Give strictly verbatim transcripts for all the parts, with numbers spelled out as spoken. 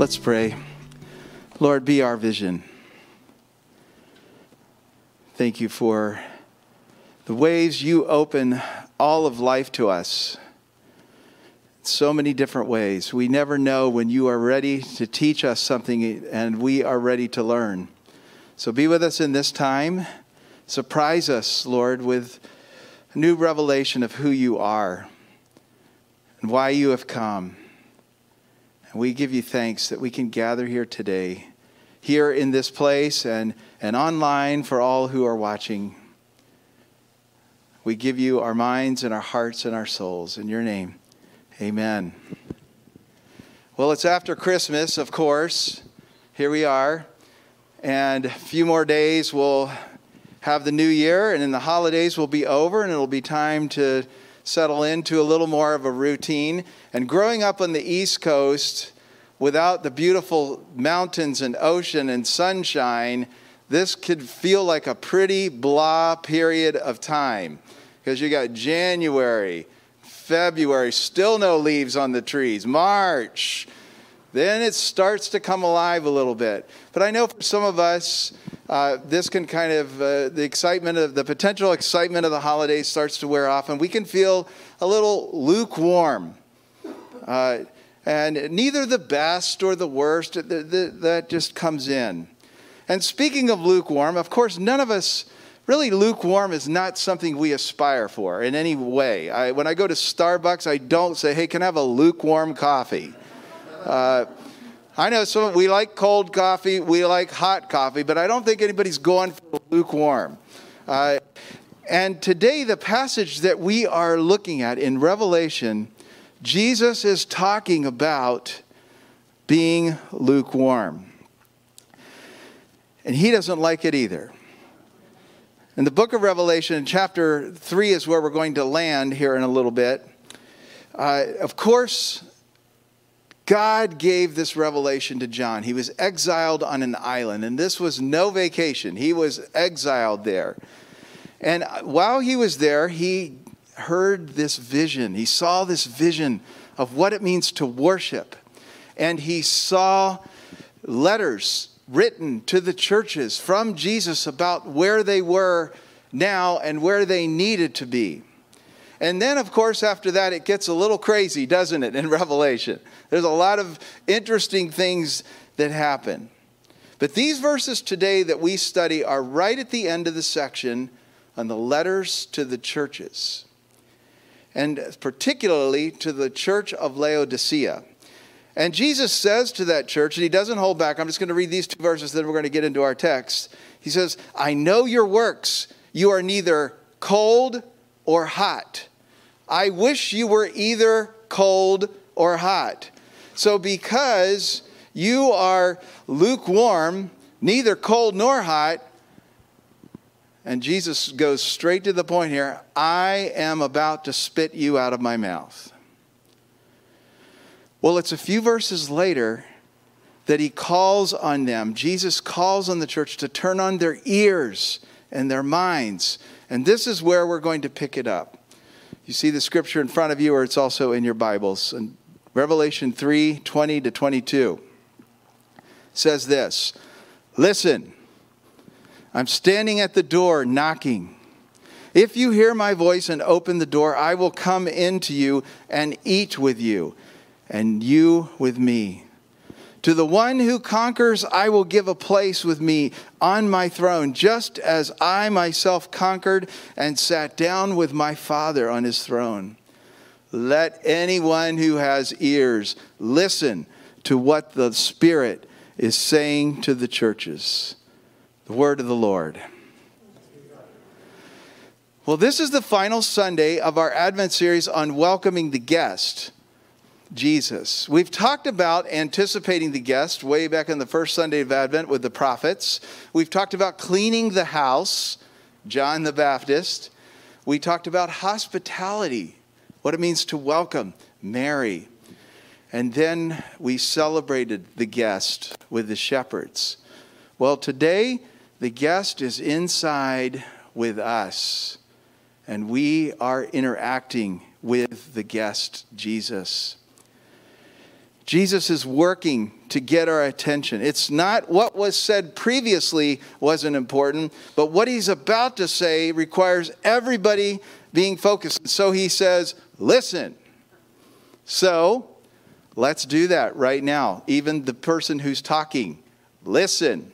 Let's pray. Lord, be our vision. Thank you for the ways you open all of life to us. So many different ways. We never know when you are ready to teach us something, and we are ready to learn. So be with us in this time. Surprise us, Lord, with a new revelation of who you are and why you have come. And we give you thanks that we can gather here today, here in this place and, and online for all who are watching. We give you our minds and our hearts and our souls. In your name, amen. Well, it's after Christmas, of course. Here we are. And a few more days, we'll have the new year. And then the holidays will be over, and it'll be time to settle into a little more of a routine. And growing up on the East Coast, without the beautiful mountains and ocean and sunshine, this could feel like a pretty blah period of time. Because you got January, February, still no leaves on the trees. March, then it starts to come alive a little bit. But I know for some of us, uh, this can kind of, uh, the excitement of, the potential excitement of the holidays starts to wear off, and we can feel a little lukewarm. Uh, and neither the best or the worst, the, the, that just comes in. And speaking of lukewarm, of course, none of us really, lukewarm is not something we aspire for in any way. I, when I go to Starbucks, I don't say, hey, can I have a lukewarm coffee? Uh, I know some, we like cold coffee, we like hot coffee, but I don't think anybody's going for lukewarm. Uh, and today, the passage that we are looking at in Revelation, Jesus is talking about being lukewarm. And he doesn't like it either. In the book of Revelation, chapter three is where we're going to land here in a little bit. Uh, of course, God gave this revelation to John. He was exiled on an island, and this was no vacation. He was exiled there. And while he was there, he heard this vision. He saw this vision of what it means to worship. And he saw letters written to the churches from Jesus about where they were now and where they needed to be. And then, of course, after that, it gets a little crazy, doesn't it, in Revelation? There's a lot of interesting things that happen. But these verses today that we study are right at the end of the section on the letters to the churches, and particularly to the church of Laodicea. And Jesus says to that church, and he doesn't hold back. I'm just going to read these two verses, then we're going to get into our text. He says, I know your works. You are neither cold or hot. I wish you were either cold or hot. So because you are lukewarm, neither cold nor hot, and Jesus goes straight to the point here, I am about to spit you out of my mouth. Well, it's a few verses later that he calls on them. Jesus calls on the church to turn on their ears and their minds. And this is where we're going to pick it up. You see the scripture in front of you, or it's also in your Bibles. And Revelation three, twenty to twenty-two says this. Listen, I'm standing at the door knocking. If you hear my voice and open the door, I will come into you and eat with you, and you with me. To the one who conquers, I will give a place with me on my throne, just as I myself conquered and sat down with my Father on his throne. Let anyone who has ears listen to what the Spirit is saying to the churches. The word of the Lord. Well, this is the final Sunday of our Advent series on welcoming the guest, Jesus. We've talked about anticipating the guest way back on the first Sunday of Advent with the prophets. We've talked about cleaning the house, John the Baptist. We talked about hospitality, what it means to welcome, Mary. And then we celebrated the guest with the shepherds. Well, today the guest is inside with us, and we are interacting with the guest, Jesus. Jesus is working to get our attention. It's not what was said previously wasn't important, but what he's about to say requires everybody being focused. So he says, listen. So let's do that right now. Even the person who's talking, listen.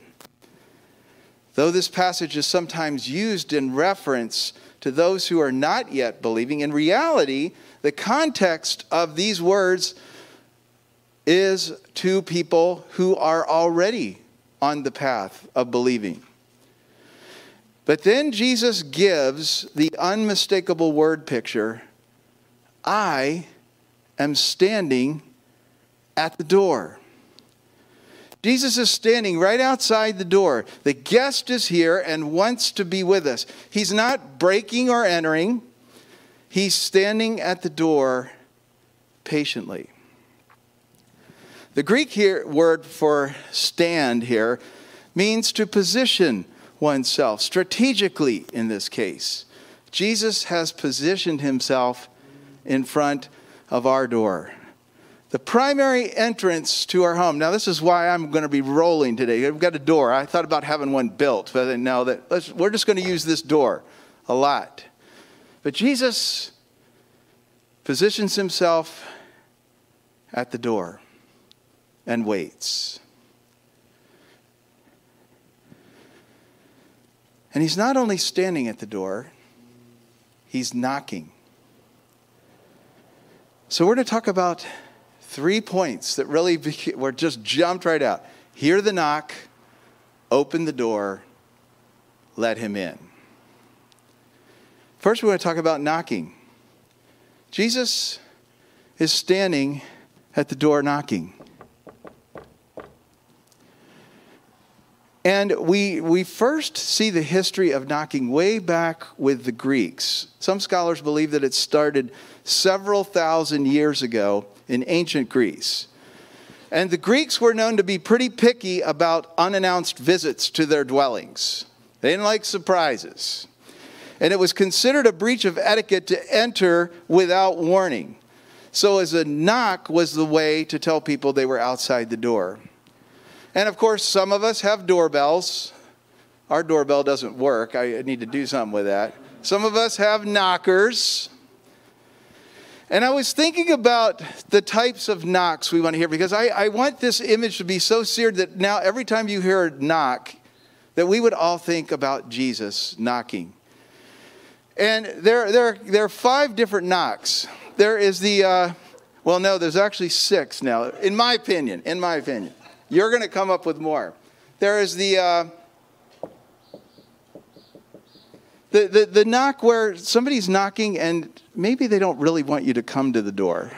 Though this passage is sometimes used in reference to those who are not yet believing, in reality, the context of these words is to people who are already on the path of believing. But then Jesus gives the unmistakable word picture, I am standing at the door. Jesus is standing right outside the door. The guest is here and wants to be with us. He's not breaking or entering. He's standing at the door patiently. The Greek here, word for stand here means to position oneself strategically in this case. Jesus has positioned himself in front of our door. The primary entrance to our home. Now this is why I'm going to be rolling today. We've got a door. I thought about having one built, but I didn't know that let's, we're just going to use this door a lot. But Jesus positions himself at the door and waits. And he's not only standing at the door, he's knocking. So we're going to talk about three points that really were just jumped right out. Hear the knock, open the door, let him in. First, we're going to talk about knocking. Jesus is standing at the door knocking. And we, we first see the history of knocking way back with the Greeks. Some scholars believe that it started several thousand years ago in ancient Greece. And the Greeks were known to be pretty picky about unannounced visits to their dwellings. They didn't like surprises. And it was considered a breach of etiquette to enter without warning. So as a knock was the way to tell people they were outside the door. And, of course, some of us have doorbells. Our doorbell doesn't work. I need to do something with that. Some of us have knockers. And I was thinking about the types of knocks we want to hear, because I, I want this image to be so seared that now every time you hear a knock, that we would all think about Jesus knocking. And there, there, there are five different knocks. There is the, uh, well, no, there's actually six now, in my opinion, in my opinion. You're going to come up with more. There is the, uh, the, the, the knock where somebody's knocking and maybe they don't really want you to come to the door.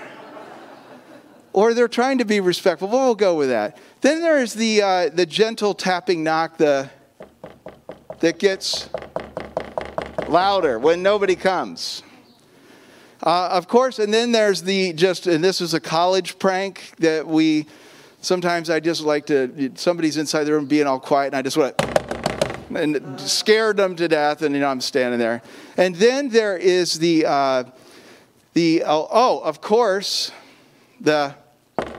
Or they're trying to be respectful. We'll go with that. Then there is the, uh, the gentle tapping knock the, that gets louder when nobody comes. Uh, of course, and then there's the just, and this is a college prank that we... Sometimes I just like to, somebody's inside the room being all quiet, and I just want to, and scared them to death, and, you know, I'm standing there. And then there is the, uh, the oh, oh, of course, the, oh,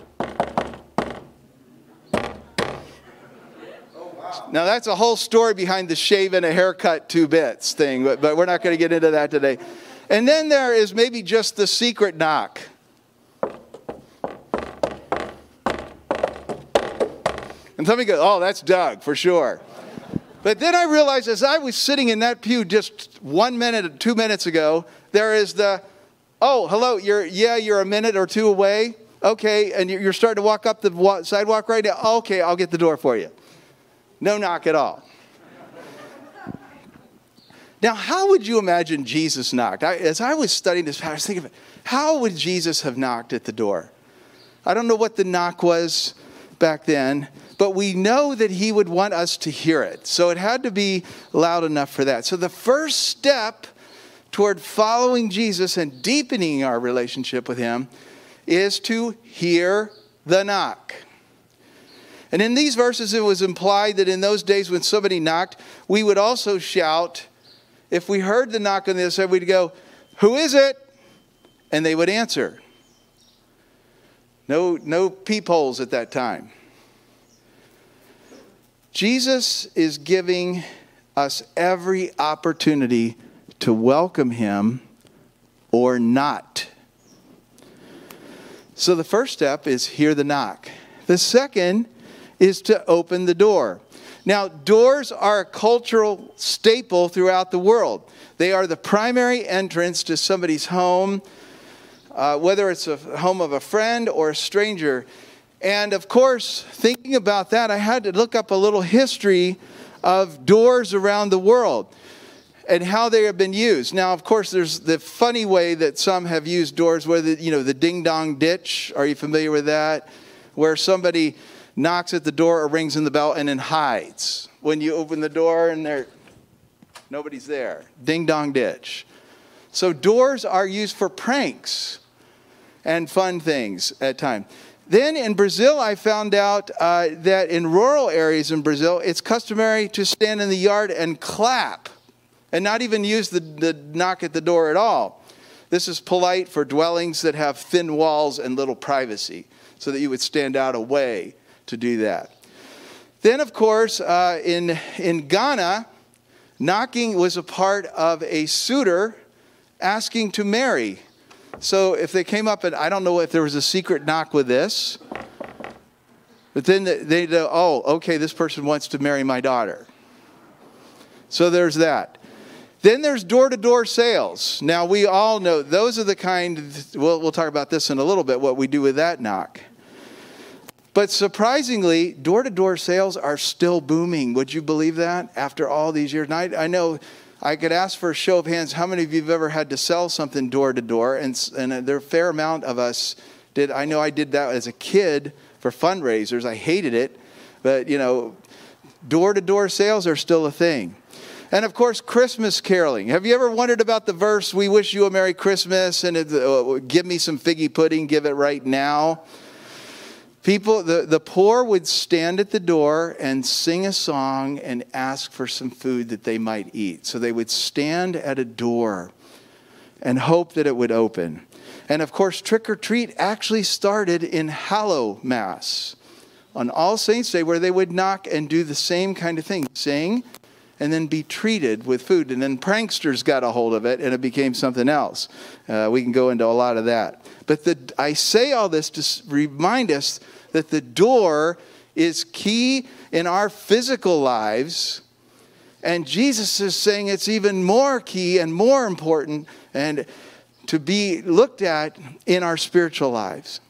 wow. Now that's a whole story behind the shave and a haircut two bits thing, but, but we're not going to get into that today. And then there is maybe just the secret knock. And somebody goes, oh, that's Doug, for sure. But then I realized as I was sitting in that pew just one minute, two minutes ago, there is the, oh, hello, you're, yeah, you're a minute or two away. Okay, and you're starting to walk up the sidewalk right now. Okay, I'll get the door for you. No knock at all. Now, how would you imagine Jesus knocked? I, as I was studying this, I was thinking, of it, how would Jesus have knocked at the door? I don't know what the knock was back then, but we know that he would want us to hear it. So it had to be loud enough for that. So the first step toward following Jesus and deepening our relationship with him is to hear the knock. And in these verses, it was implied that in those days when somebody knocked, we would also shout. If we heard the knock on the other side, we'd go, who is it? And they would answer. No, no peepholes at that time. Jesus is giving us every opportunity to welcome him or not. So the first step is hear the knock. The second is to open the door. Now, doors are a cultural staple throughout the world. They are the primary entrance to somebody's home, uh, whether it's a home of a friend or a stranger. And of course, thinking about that, I had to look up a little history of doors around the world and how they have been used. Now, of course, there's the funny way that some have used doors, whether, you know, the ding-dong ditch. Are you familiar with that? Where somebody knocks at the door or rings in the bell and then hides. When you open the door and there, nobody's there. Ding-dong ditch. So doors are used for pranks and fun things at times. Then in Brazil, I found out uh, that in rural areas in Brazil, it's customary to stand in the yard and clap and not even use the, the knock at the door at all. This is polite for dwellings that have thin walls and little privacy, so that you would stand out a way to do that. Then, of course, uh, in, in Ghana, knocking was a part of a suitor asking to marry. So if they came up, and I don't know if there was a secret knock with this, but then they go, oh, okay, this person wants to marry my daughter. So there's that. Then there's door-to-door sales. Now, we all know those are the kind, we'll, we'll talk about this in a little bit, what we do with that knock. But surprisingly, door-to-door sales are still booming. Would you believe that? After all these years. And I, I know... I could ask for a show of hands, how many of you have ever had to sell something door to door? And, and there are a fair amount of us did. I know I did that as a kid for fundraisers. I hated it. But, you know, door to door sales are still a thing. And, of course, Christmas caroling. Have you ever wondered about the verse, we wish you a Merry Christmas, and it, uh, give me some figgy pudding, give it right now? People, the, the poor would stand at the door and sing a song and ask for some food that they might eat. So they would stand at a door and hope that it would open. And of course, trick-or-treat actually started in Hallow Mass on All Saints' Day, where they would knock and do the same kind of thing, sing and then be treated with food. And then pranksters got a hold of it, and it became something else. Uh, we can go into a lot of that. But the, I say all this to remind us that the door is key in our physical lives. And Jesus is saying it's even more key and more important and to be looked at in our spiritual lives.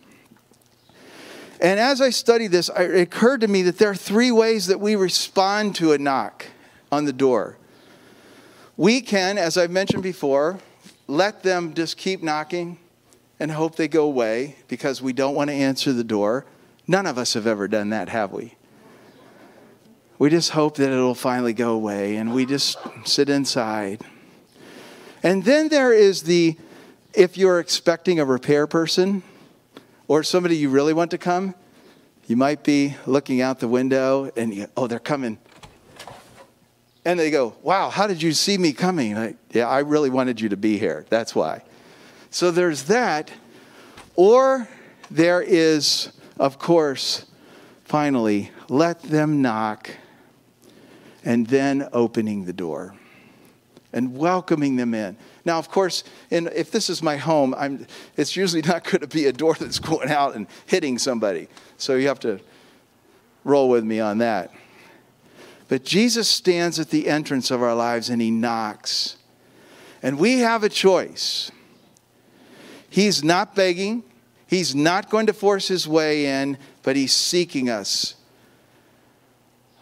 And as I studied this, it occurred to me that there are three ways that we respond to a knock on the door. We can, as I've mentioned before, let them just keep knocking and hope they go away because we don't want to answer the door. None of us have ever done that, have we? We just hope that it'll finally go away and we just sit inside. And then there is the, if you're expecting a repair person or somebody you really want to come, you might be looking out the window and you, oh, they're coming. And they go, wow, how did you see me coming? Like, yeah, I really wanted you to be here. That's why. So there's that. Or there is, of course, finally, let them knock and then opening the door and welcoming them in. Now, of course, in, if this is my home, I'm, it's usually not going to be a door that's going out and hitting somebody. So you have to roll with me on that. But Jesus stands at the entrance of our lives and he knocks. And we have a choice. He's not begging. He's not going to force his way in, but he's seeking us.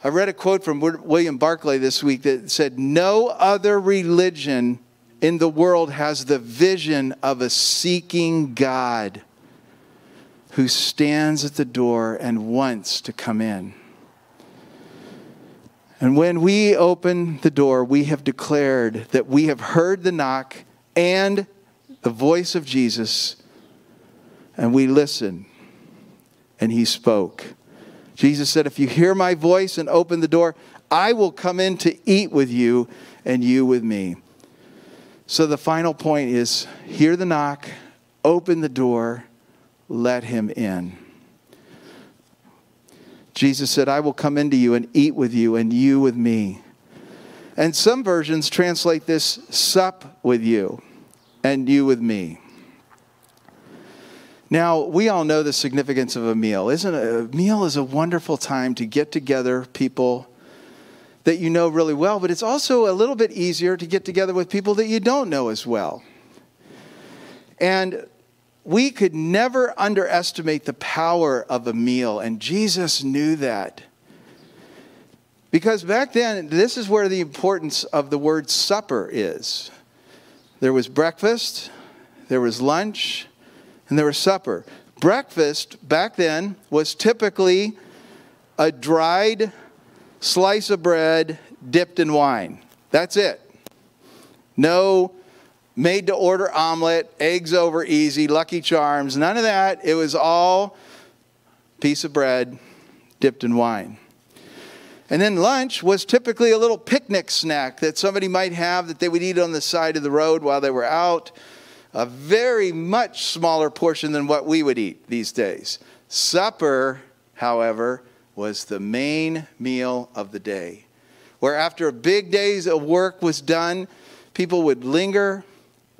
I read a quote from William Barclay this week that said, no other religion in the world has the vision of a seeking God who stands at the door and wants to come in. And when we open the door, we have declared that we have heard the knock and the voice of Jesus. And we listen. And he spoke. Jesus said, if you hear my voice and open the door, I will come in to eat with you and you with me. So the final point is, hear the knock, open the door, let him in. Jesus said, I will come into you and eat with you and you with me. And some versions translate this, sup with you and you with me. Now, we all know the significance of a meal. Isn't it? A meal is a wonderful time to get together people that you know really well, but it's also a little bit easier to get together with people that you don't know as well. And we could never underestimate the power of a meal, and Jesus knew that. Because back then, this is where the importance of the word supper is. There was breakfast, there was lunch, and there was supper. Breakfast back then was typically a dried slice of bread dipped in wine. That's it. No made-to-order omelet, eggs over easy, Lucky Charms, none of that. It was all piece of bread dipped in wine. And then lunch was typically a little picnic snack that somebody might have that they would eat on the side of the road while they were out. A very much smaller portion than what we would eat these days. Supper, however, was the main meal of the day, where after a big days of work was done, people would linger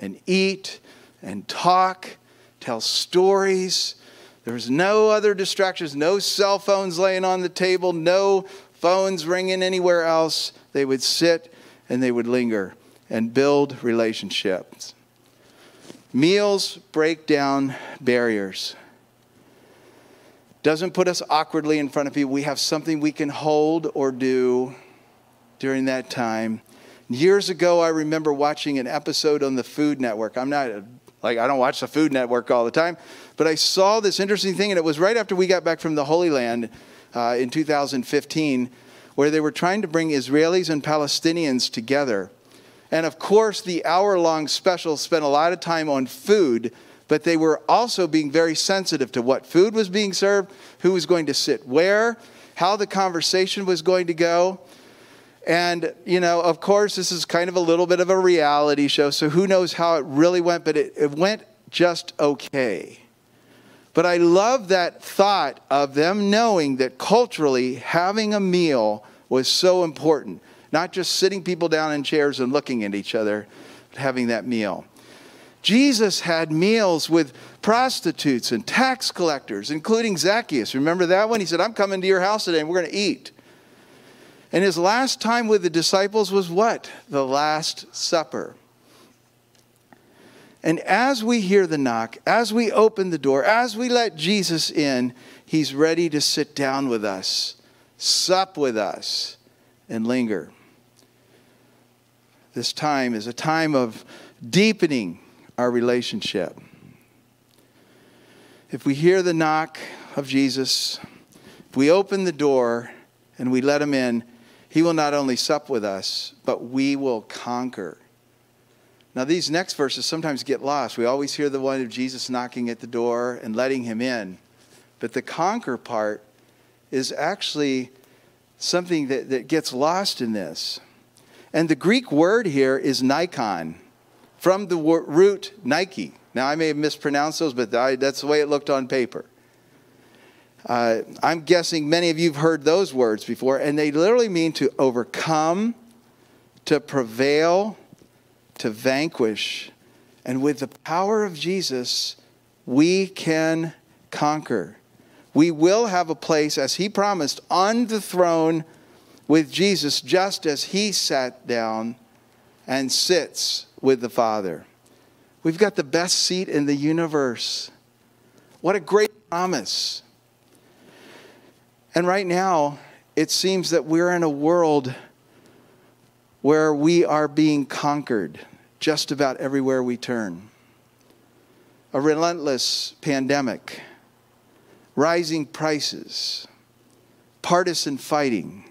and eat and talk, tell stories. There was no other distractions, no cell phones laying on the table, no phones ringing anywhere else. They would sit and they would linger and build relationships. Meals break down barriers. Doesn't put us awkwardly in front of people. We have something we can hold or do during that time. Years ago, I remember watching an episode on the Food Network. I'm not, like, I don't watch the Food Network all the time, but I saw this interesting thing, and it was right after we got back from the Holy Land uh, in two thousand fifteen, where they were trying to bring Israelis and Palestinians together. And of course, the hour-long special spent a lot of time on food, but they were also being very sensitive to what food was being served, who was going to sit where, how the conversation was going to go. And, you know, of course, this is kind of a little bit of a reality show, so who knows how it really went, but it, it went just okay. But I love that thought of them knowing that culturally having a meal was so important. Not just sitting people down in chairs and looking at each other, but having that meal. Jesus had meals with prostitutes and tax collectors, including Zacchaeus. Remember that one? He said, I'm coming to your house today and we're going to eat. And his last time with the disciples was what? The Last Supper. And as we hear the knock, as we open the door, as we let Jesus in, he's ready to sit down with us, sup with us, and linger. This time is a time of deepening our relationship. If we hear the knock of Jesus, if we open the door and we let him in, he will not only sup with us, but we will conquer. Now these next verses sometimes get lost. We always hear the one of Jesus knocking at the door and letting him in. But the conquer part is actually something that, that gets lost in this. And the Greek word here is nikon, from the root Nike. Now, I may have mispronounced those, but I, that's the way it looked on paper. Uh, I'm guessing many of you have heard those words before, and they literally mean to overcome, to prevail, to vanquish. And with the power of Jesus, we can conquer. We will have a place, as he promised, on the throne with Jesus, just as he sat down and sits with the Father. We've got the best seat in the universe. What a great promise. And right now, it seems that we're in a world where we are being conquered just about everywhere we turn. A relentless pandemic. Rising prices, partisan fighting,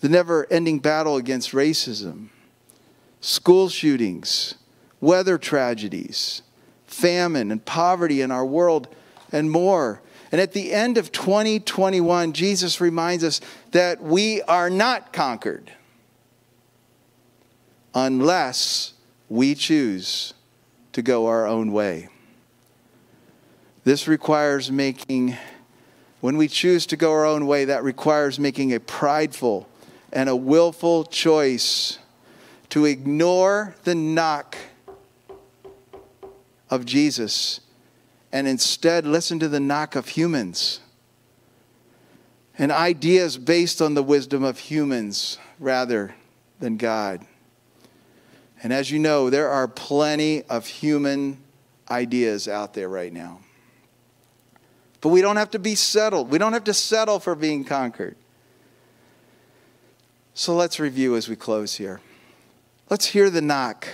the never-ending battle against racism, school shootings, weather tragedies, famine and poverty in our world, and more. And at the end of twenty twenty-one, Jesus reminds us that we are not conquered unless we choose to go our own way. This requires making, when we choose to go our own way, that requires making a prideful and a willful choice to ignore the knock of Jesus and instead listen to the knock of humans and ideas based on the wisdom of humans rather than God. And as you know, there are plenty of human ideas out there right now. But we don't have to be settled. We don't have to settle for being conquered. So let's review as we close here. Let's hear the knock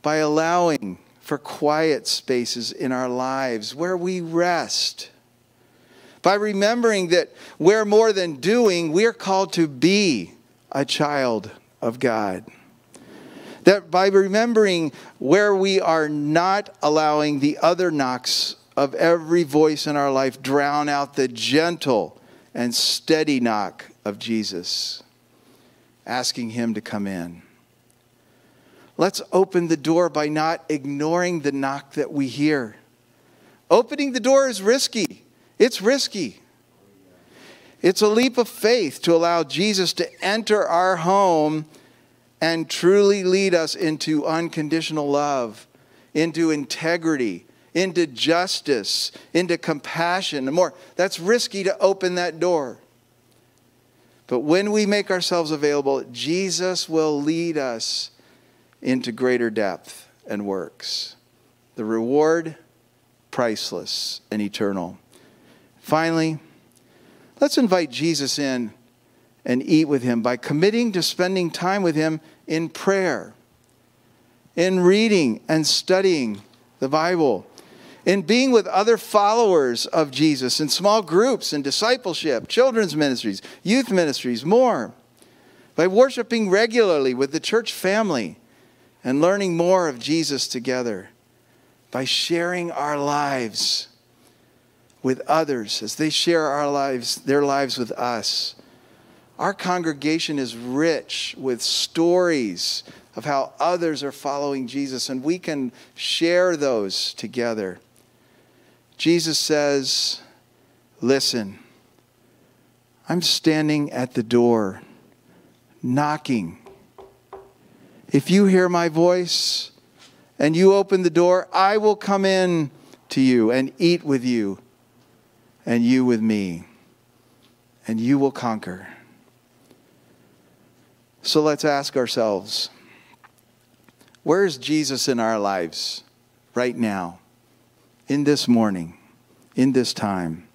by allowing for quiet spaces in our lives where we rest. By remembering that we're more than doing, we're called to be a child of God. That by remembering where we are not allowing the other knocks of every voice in our life drown out the gentle and steady knock of Jesus, asking him to come in. Let's open the door by not ignoring the knock that we hear. Opening the door is risky. It's risky. It's a leap of faith to allow Jesus to enter our home and truly lead us into unconditional love, into integrity, into justice, into compassion, and more. That's risky to open that door. But when we make ourselves available, Jesus will lead us into greater depth and works. The reward, priceless and eternal. Finally, let's invite Jesus in and eat with him by committing to spending time with him in prayer, in reading and studying the Bible, in being with other followers of Jesus in small groups, in discipleship, children's ministries, youth ministries, more, by worshiping regularly with the church family and learning more of Jesus together, by sharing our lives with others as they share our lives, their lives with us. Our congregation is rich with stories of how others are following Jesus, and we can share those together. Jesus says, listen, I'm standing at the door, knocking. If you hear my voice and you open the door, I will come in to you and eat with you, and you with me, and you will conquer. So let's ask ourselves, where is Jesus in our lives right now, in this morning, in this time?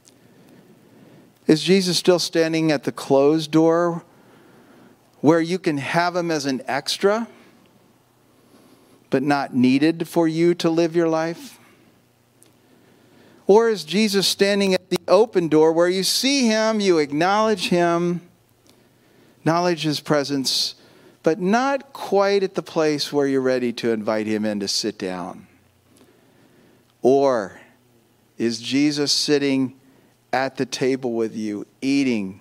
Is Jesus still standing at the closed door where you can have him as an extra, but not needed for you to live your life? Or is Jesus standing at the open door where you see him, you acknowledge him, acknowledge his presence, but not quite at the place where you're ready to invite him in to sit down? Or is Jesus sitting at the table with you, eating,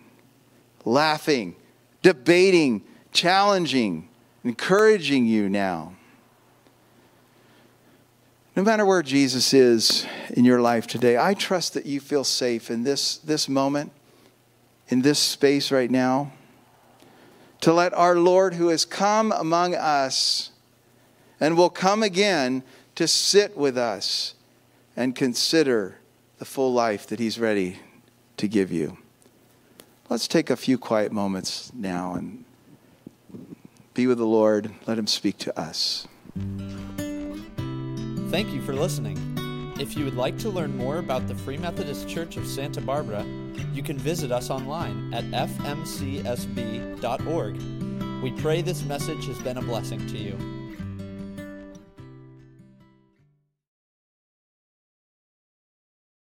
laughing, debating, challenging, encouraging you now? No matter where Jesus is in your life today, I trust that you feel safe in this, this moment, in this space right now, to let our Lord who has come among us and will come again to sit with us and consider the full life that he's ready to give you. Let's take a few quiet moments now and be with the Lord. Let him speak to us. Thank you for listening. If you would like to learn more about the Free Methodist Church of Santa Barbara, you can visit us online at f m c s b dot org. We pray this message has been a blessing to you.